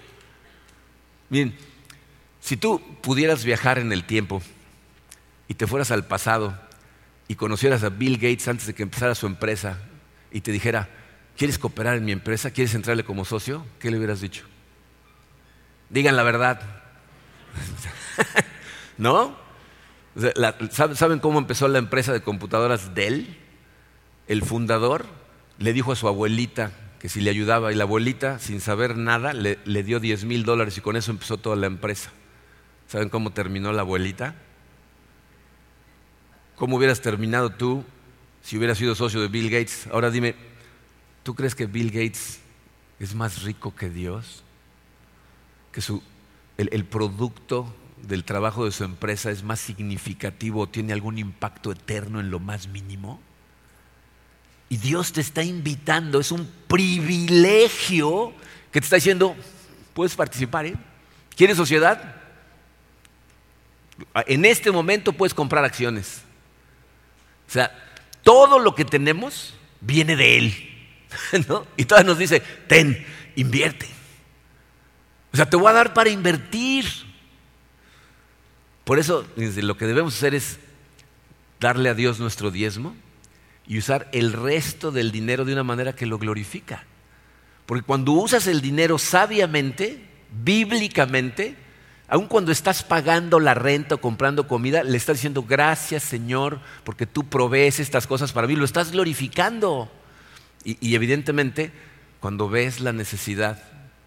Miren, si tú pudieras viajar en el tiempo y te fueras al pasado y conocieras a Bill Gates antes de que empezara su empresa y te dijera: ¿quieres cooperar en mi empresa? ¿Quieres entrarle como socio? ¿Qué le hubieras dicho? Digan la verdad. ¿No? ¿Saben cómo empezó la empresa de computadoras Dell? El fundador le dijo a su abuelita que si le ayudaba, y la abuelita, sin saber nada, le dio $10,000, y con eso empezó toda la empresa. ¿Saben cómo terminó la abuelita? ¿Cómo hubieras terminado tú si hubieras sido socio de Bill Gates? Ahora dime, ¿tú crees que Bill Gates es más rico que Dios? ¿Que el producto del trabajo de su empresa es más significativo o tiene algún impacto eterno en lo más mínimo? Y Dios te está invitando, es un privilegio que te está diciendo: puedes participar, ¿eh? ¿Quieres sociedad? En este momento puedes comprar acciones. O sea, todo lo que tenemos viene de Él, ¿no? Y todavía nos dice: ten, invierte. O sea, te voy a dar para invertir. Por eso lo que debemos hacer es darle a Dios nuestro diezmo y usar el resto del dinero de una manera que lo glorifica. Porque cuando usas el dinero sabiamente, bíblicamente, Aun cuando estás pagando la renta o comprando comida, le estás diciendo gracias, Señor, porque tú provees estas cosas para mí. Lo estás glorificando. Y evidentemente, cuando ves la necesidad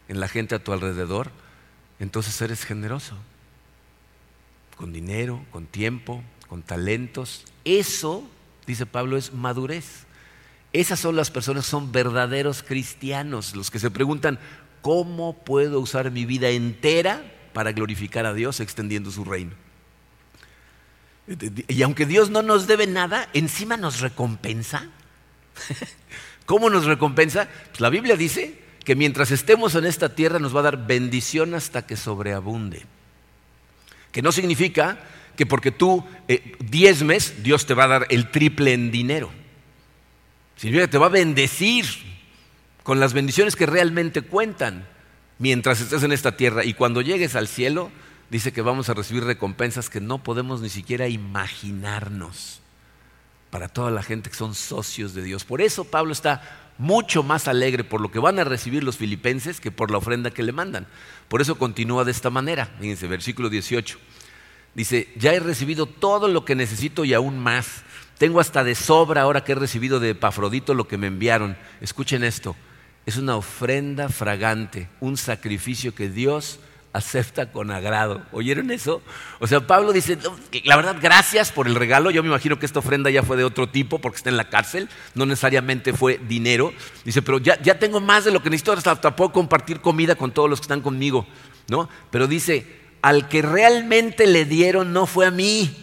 en la gente a tu alrededor, entonces eres generoso. Con dinero, con tiempo, con talentos. Eso, dice Pablo, es madurez. Esas son las personas que son verdaderos cristianos, los que se preguntan, ¿cómo puedo usar mi vida entera para glorificar a Dios extendiendo su reino? Y aunque Dios no nos debe nada, encima nos recompensa. ¿Cómo nos recompensa? Pues la Biblia dice que mientras estemos en esta tierra nos va a dar bendición hasta que sobreabunde. Que no significa que porque tú diezmes, Dios te va a dar el triple en dinero. Significa que te va a bendecir con las bendiciones que realmente cuentan mientras estés en esta tierra. Y cuando llegues al cielo, dice que vamos a recibir recompensas que no podemos ni siquiera imaginarnos para toda la gente que son socios de Dios. Por eso Pablo está mucho más alegre por lo que van a recibir los filipenses que por la ofrenda que le mandan. Por eso continúa de esta manera. Fíjense, versículo 18. Dice, ya he recibido todo lo que necesito y aún más. Tengo hasta de sobra ahora que he recibido de Epafrodito lo que me enviaron. Escuchen esto. Es una ofrenda fragante, un sacrificio que Dios acepta con agrado. ¿Oyeron eso? O sea, Pablo dice, la verdad, gracias por el regalo. Yo me imagino que esta ofrenda ya fue de otro tipo porque está en la cárcel. No necesariamente fue dinero. Dice, pero ya tengo más de lo que necesito. Hasta puedo compartir comida con todos los que están conmigo, ¿no? Pero dice, al que realmente le dieron no fue a mí.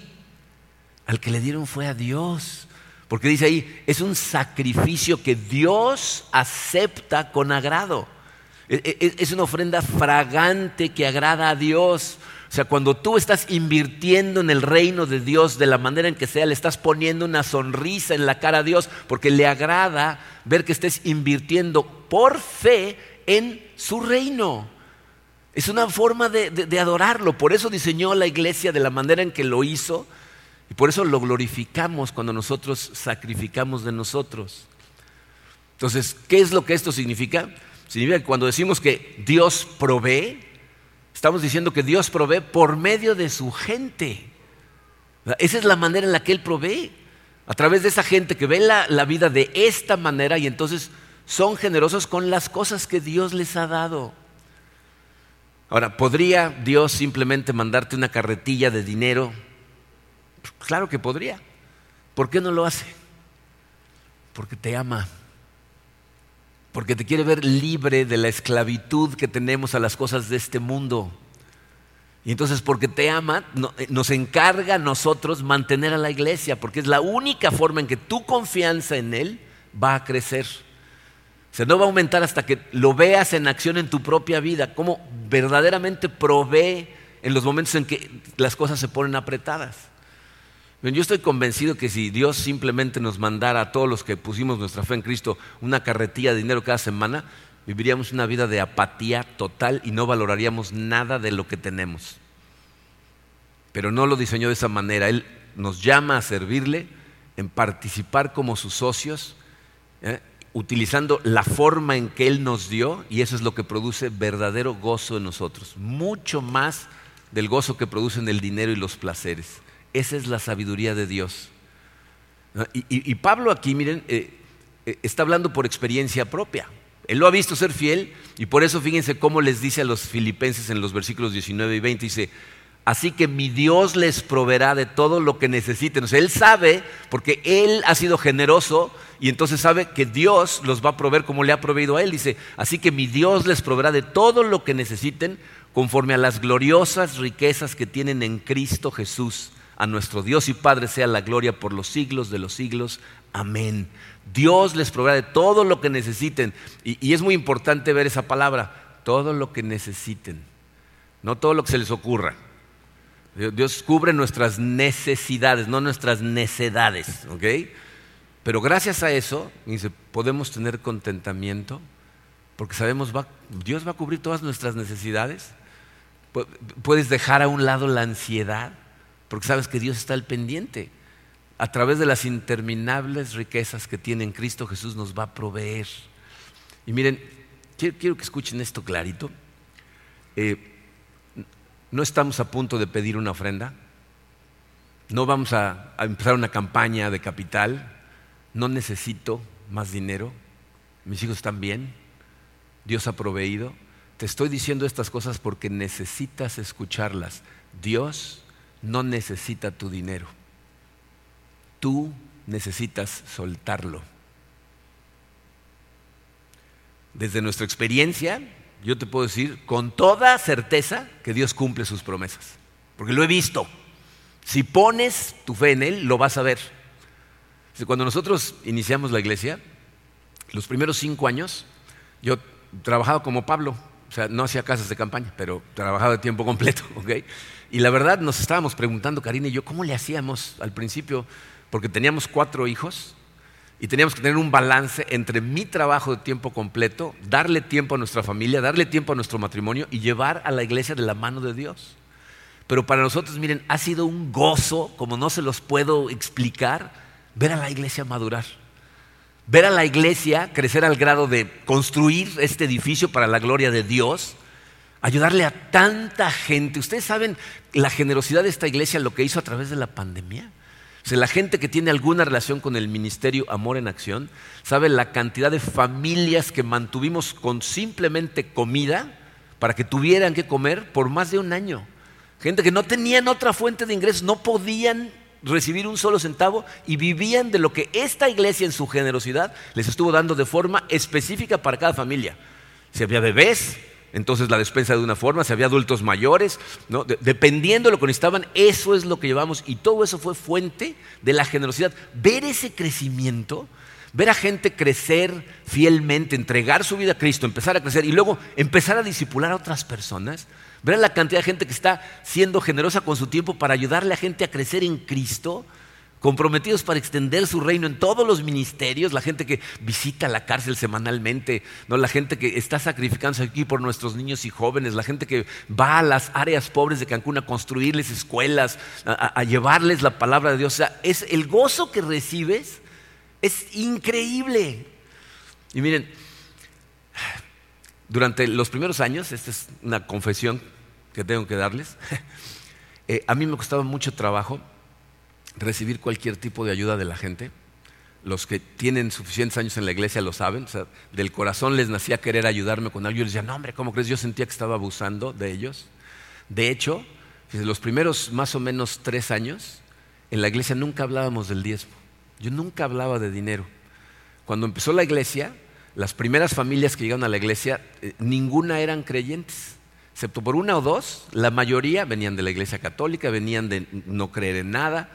Al que le dieron fue a Dios. Porque dice ahí, es un sacrificio que Dios acepta con agrado. Es una ofrenda fragante que agrada a Dios. O sea, cuando tú estás invirtiendo en el reino de Dios de la manera en que sea, le estás poniendo una sonrisa en la cara a Dios porque le agrada ver que estés invirtiendo por fe en su reino. Es una forma de adorarlo. Por eso diseñó la iglesia de la manera en que lo hizo. Y por eso lo glorificamos cuando nosotros sacrificamos de nosotros. Entonces, ¿qué es lo que esto significa? Significa que cuando decimos que Dios provee, estamos diciendo que Dios provee por medio de su gente. Esa es la manera en la que Él provee. A través de esa gente que ve la vida de esta manera y entonces son generosos con las cosas que Dios les ha dado. Ahora, ¿podría Dios simplemente mandarte una carretilla de dinero? Claro que podría. ¿Por qué no lo hace? Porque te ama. Porque te quiere ver libre de la esclavitud que tenemos a las cosas de este mundo. Y entonces porque te ama, nos encarga a nosotros mantener a la iglesia. Porque es la única forma en que tu confianza en Él va a crecer. O sea, no va a aumentar hasta que lo veas en acción en tu propia vida. Cómo verdaderamente provee en los momentos en que las cosas se ponen apretadas. Yo estoy convencido que si Dios simplemente nos mandara a todos los que pusimos nuestra fe en Cristo una carretilla de dinero cada semana, viviríamos una vida de apatía total y no valoraríamos nada de lo que tenemos. Pero no lo diseñó de esa manera. Él nos llama a servirle, en participar como sus socios, utilizando la forma en que Él nos dio, y eso es lo que produce verdadero gozo en nosotros. Mucho más del gozo que producen el dinero y los placeres. Esa es la sabiduría de Dios. Y Pablo aquí, miren, está hablando por experiencia propia. Él lo ha visto ser fiel y por eso fíjense cómo les dice a los filipenses en los versículos 19 y 20. Dice, así que mi Dios les proveerá de todo lo que necesiten. O sea, Él sabe, porque Él ha sido generoso y entonces sabe que Dios los va a proveer como le ha proveído a Él. Dice, así que mi Dios les proveerá de todo lo que necesiten conforme a las gloriosas riquezas que tienen en Cristo Jesús. A nuestro Dios y Padre sea la gloria por los siglos de los siglos. Amén. Dios les proveerá de todo lo que necesiten. Y es muy importante ver esa palabra, todo lo que necesiten. No todo lo que se les ocurra. Dios cubre nuestras necesidades, no nuestras necedades, ¿ok? Pero gracias a eso, dice, podemos tener contentamiento porque sabemos Dios va a cubrir todas nuestras necesidades. Puedes dejar a un lado la ansiedad. Porque sabes que Dios está al pendiente. A través de las interminables riquezas que tiene en Cristo Jesús nos va a proveer. Y miren, quiero que escuchen esto clarito. ¿No estamos a punto de pedir una ofrenda? ¿No vamos a empezar una campaña de capital? ¿No necesito más dinero? ¿Mis hijos están bien? ¿Dios ha proveído? Te estoy diciendo estas cosas porque necesitas escucharlas. Dios no necesita tu dinero. Tú necesitas soltarlo. Desde nuestra experiencia, yo te puedo decir con toda certeza que Dios cumple sus promesas. Porque lo he visto. Si pones tu fe en Él, lo vas a ver. Cuando nosotros iniciamos la iglesia, los primeros 5 años, yo trabajaba como Pablo. O sea, no hacía casas de campaña, pero trabajaba de tiempo completo, ¿ok? Y la verdad nos estábamos preguntando, Karina y yo, ¿cómo le hacíamos al principio? Porque teníamos 4 hijos y teníamos que tener un balance entre mi trabajo de tiempo completo, darle tiempo a nuestra familia, darle tiempo a nuestro matrimonio y llevar a la iglesia de la mano de Dios. Pero para nosotros, miren, ha sido un gozo, como no se los puedo explicar, ver a la iglesia madurar. Ver a la iglesia crecer al grado de construir este edificio para la gloria de Dios, ayudarle a tanta gente. Ustedes saben la generosidad de esta iglesia, lo que hizo a través de la pandemia. O sea, la gente que tiene alguna relación con el ministerio Amor en Acción sabe la cantidad de familias que mantuvimos con simplemente comida para que tuvieran que comer por más de 1 año. Gente que no tenían otra fuente de ingresos, no podían recibir un solo centavo y vivían de lo que esta iglesia en su generosidad les estuvo dando de forma específica para cada familia. Si había bebés, entonces la despensa de una forma, si había adultos mayores, ¿no? Dependiendo de lo que necesitaban, eso es lo que llevamos y todo eso fue fuente de la generosidad. Ver ese crecimiento, ver a gente crecer fielmente, entregar su vida a Cristo, empezar a crecer y luego empezar a discipular a otras personas. Ver la cantidad de gente que está siendo generosa con su tiempo para ayudarle a gente a crecer en Cristo, comprometidos para extender su reino en todos los ministerios, la gente que visita la cárcel semanalmente, ¿no? La gente que está sacrificándose aquí por nuestros niños y jóvenes, la gente que va a las áreas pobres de Cancún a construirles escuelas, a llevarles la palabra de Dios. O sea, es el gozo que recibes es increíble. Y miren, durante los primeros años, esta es una confesión que tengo que darles, a mí me costaba mucho trabajo recibir cualquier tipo de ayuda de la gente. Los que tienen suficientes años en la iglesia lo saben, o sea, del corazón les nacía querer ayudarme con algo. Yo les decía, no hombre, ¿cómo crees? Yo sentía que estaba abusando de ellos. De hecho, desde los primeros más o menos 3 años, en la iglesia nunca hablábamos del diezmo. Yo nunca hablaba de dinero. Cuando empezó la iglesia, las primeras familias que llegaron a la iglesia, ninguna eran creyentes, excepto por 1 o 2, la mayoría venían de la iglesia católica, venían de no creer en nada.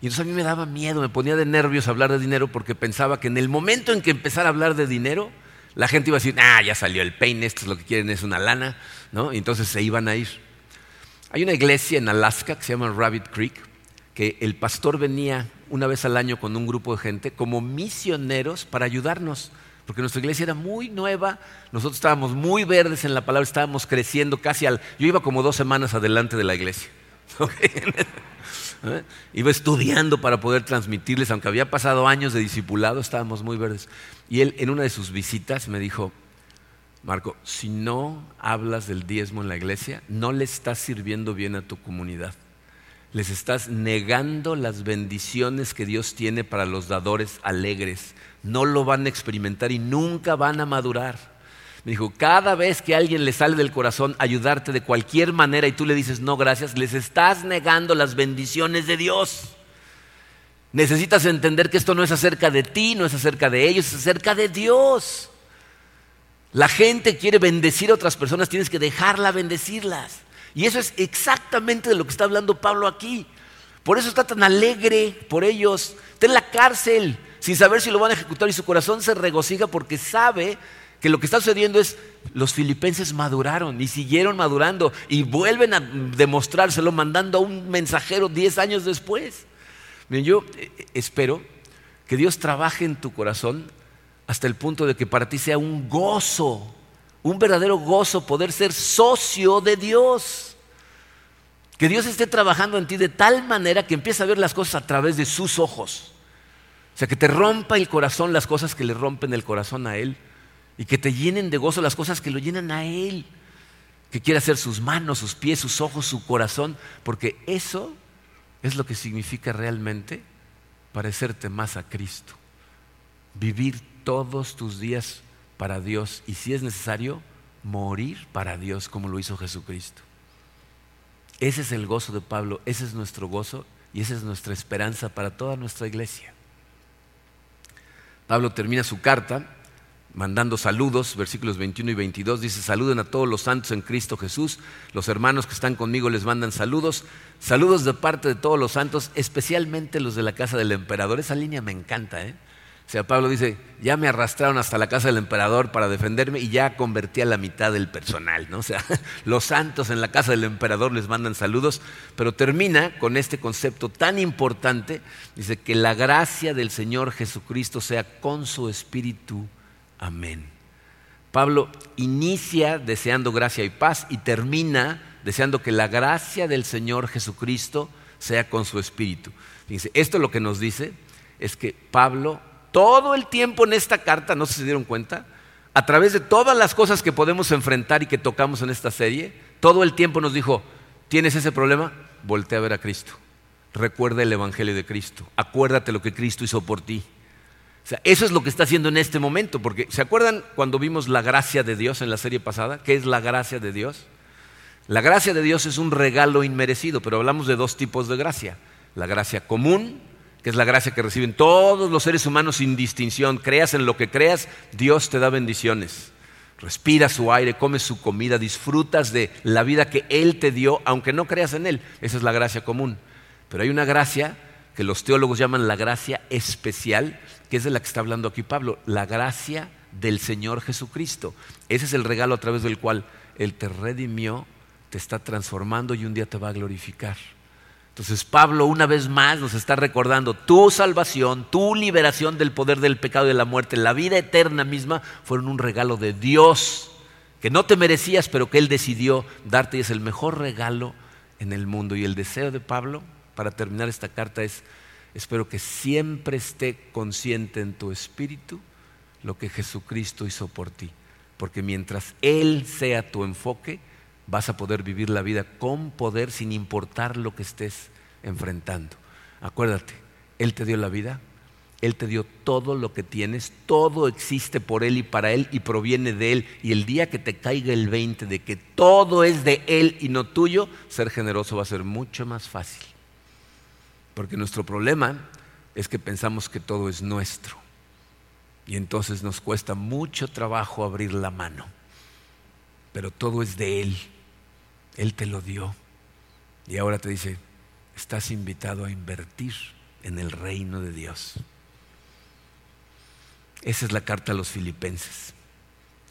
Y entonces a mí me daba miedo, me ponía de nervios hablar de dinero porque pensaba que en el momento en que empezara a hablar de dinero, la gente iba a decir, ya salió el peine, esto es lo que quieren, es una lana, ¿no? Y entonces se iban a ir. Hay una iglesia en Alaska que se llama Rabbit Creek, que el pastor venía una vez al año con un grupo de gente como misioneros para ayudarnos. Porque nuestra iglesia era muy nueva, nosotros estábamos muy verdes en la palabra, estábamos creciendo casi yo iba como 2 semanas adelante de la iglesia. ¿Okay? Iba estudiando para poder transmitirles, aunque había pasado años de discipulado, estábamos muy verdes. Y él en una de sus visitas me dijo, Marco, si no hablas del diezmo en la iglesia, no le estás sirviendo bien a tu comunidad. Les estás negando las bendiciones que Dios tiene para los dadores alegres. No lo van a experimentar y nunca van a madurar. Me dijo, cada vez que a alguien le sale del corazón ayudarte de cualquier manera y tú le dices no gracias, les estás negando las bendiciones de Dios. Necesitas entender que esto no es acerca de ti, no es acerca de ellos, es acerca de Dios. La gente quiere bendecir a otras personas, tienes que dejarla bendecirlas. Y eso es exactamente de lo que está hablando Pablo aquí. Por eso está tan alegre por ellos. Está en la cárcel sin saber si lo van a ejecutar y su corazón se regocija porque sabe que lo que está sucediendo es los filipenses maduraron y siguieron madurando y vuelven a demostrárselo mandando a un mensajero 10 años después. Miren, yo espero que Dios trabaje en tu corazón hasta el punto de que para ti sea un gozo, un verdadero gozo poder ser socio de Dios. Que Dios esté trabajando en ti de tal manera que empieces a ver las cosas a través de sus ojos. O sea, que te rompa el corazón las cosas que le rompen el corazón a Él y que te llenen de gozo las cosas que lo llenan a Él. que quiera ser sus manos, sus pies, sus ojos, su corazón, porque eso es lo que significa realmente parecerte más a Cristo. Vivir todos tus días para Dios y, si es necesario, morir para Dios como lo hizo Jesucristo. Ese es el gozo de Pablo, ese es nuestro gozo y esa es nuestra esperanza para toda nuestra iglesia. Pablo termina su carta mandando saludos, versículos 21 y 22, dice: saluden a todos los santos en Cristo Jesús, los hermanos que están conmigo les mandan saludos, saludos de parte de todos los santos, especialmente los de la casa del emperador. Esa línea me encanta, ¿eh? O sea, Pablo dice: ya me arrastraron hasta la casa del emperador para defenderme y ya convertí a la mitad del personal, ¿no? O sea, los santos en la casa del emperador les mandan saludos, pero termina con este concepto tan importante, dice: que la gracia del Señor Jesucristo sea con su espíritu. Amén. Pablo inicia deseando gracia y paz y termina deseando que la gracia del Señor Jesucristo sea con su espíritu. Fíjense, esto lo que nos dice es que Pablo todo el tiempo en esta carta, no sé si se dieron cuenta, a través de todas las cosas que podemos enfrentar y que tocamos en esta serie, todo el tiempo nos dijo: ¿tienes ese problema? Voltea a ver a Cristo. Recuerda el Evangelio de Cristo. Acuérdate lo que Cristo hizo por ti. O sea, eso es lo que está haciendo en este momento, porque ¿se acuerdan cuando vimos la gracia de Dios en la serie pasada? ¿Qué es la gracia de Dios? La gracia de Dios es un regalo inmerecido, pero hablamos de dos tipos de gracia. La gracia común, que es la gracia que reciben todos los seres humanos sin distinción. Creas en lo que creas, Dios te da bendiciones. Respiras su aire, comes su comida, disfrutas de la vida que Él te dio, aunque no creas en Él. Esa es la gracia común. Pero hay una gracia que los teólogos llaman la gracia especial, que es de la que está hablando aquí Pablo, la gracia del Señor Jesucristo. Ese es el regalo a través del cual Él te redimió, te está transformando y un día te va a glorificar. Entonces Pablo una vez más nos está recordando: tu salvación, tu liberación del poder del pecado y de la muerte, la vida eterna misma, fueron un regalo de Dios que no te merecías, pero que Él decidió darte, y es el mejor regalo en el mundo. Y el deseo de Pablo para terminar esta carta es: espero que siempre esté consciente en tu espíritu lo que Jesucristo hizo por ti, porque mientras Él sea tu enfoque, vas a poder vivir la vida con poder sin importar lo que estés enfrentando. Acuérdate, Él te dio la vida, Él te dio todo lo que tienes, todo existe por Él y para Él y proviene de Él. Y el día que te caiga el 20 de que todo es de Él y no tuyo, ser generoso va a ser mucho más fácil. Porque nuestro problema es que pensamos que todo es nuestro y entonces nos cuesta mucho trabajo abrir la mano. Pero todo es de Él, Él te lo dio y ahora te dice: estás invitado a invertir en el reino de Dios. Esa es la carta a los Filipenses.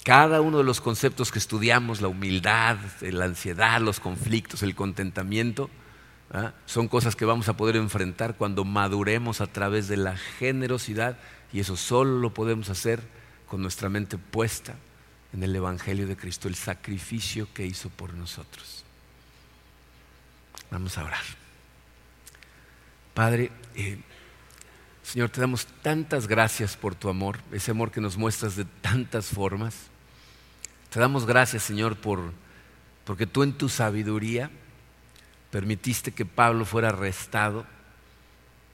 Cada uno de los conceptos que estudiamos, la humildad, la ansiedad, los conflictos, el contentamiento, ¿ah? Son cosas que vamos a poder enfrentar cuando maduremos a través de la generosidad, y eso solo lo podemos hacer con nuestra mente puesta en el Evangelio de Cristo, el sacrificio que hizo por nosotros. Vamos a orar. Padre, Señor, te damos tantas gracias por tu amor, ese amor que nos muestras de tantas formas. Te damos gracias, Señor, porque tú en tu sabiduría permitiste que Pablo fuera arrestado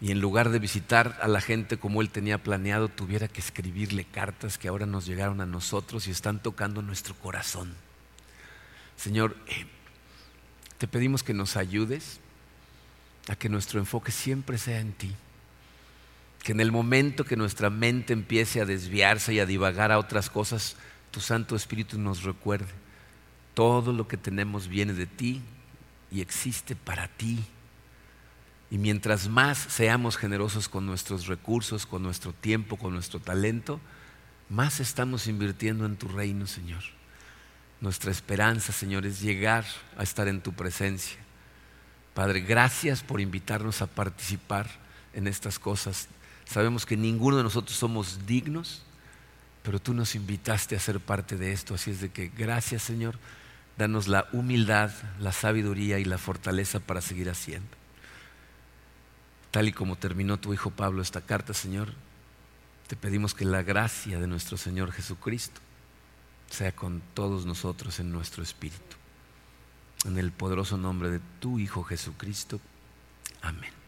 y, en lugar de visitar a la gente como él tenía planeado, tuviera que escribirle cartas que ahora nos llegaron a nosotros y están tocando nuestro corazón. Señor, te pedimos que nos ayudes a que nuestro enfoque siempre sea en ti. Que en el momento que nuestra mente empiece a desviarse y a divagar a otras cosas, tu Santo Espíritu nos recuerde: todo lo que tenemos viene de ti y existe para ti. Y mientras más seamos generosos con nuestros recursos, con nuestro tiempo, con nuestro talento, más estamos invirtiendo en tu reino, Señor. Nuestra esperanza, Señor, es llegar a estar en tu presencia. Padre, gracias por invitarnos a participar en estas cosas. Sabemos que ninguno de nosotros somos dignos, pero tú nos invitaste a ser parte de esto. Así es de que gracias, Señor. Danos la humildad, la sabiduría y la fortaleza para seguir haciendo. Tal y como terminó tu hijo Pablo esta carta, Señor, te pedimos que la gracia de nuestro Señor Jesucristo sea con todos nosotros en nuestro espíritu. en el poderoso nombre de tu Hijo Jesucristo. Amén.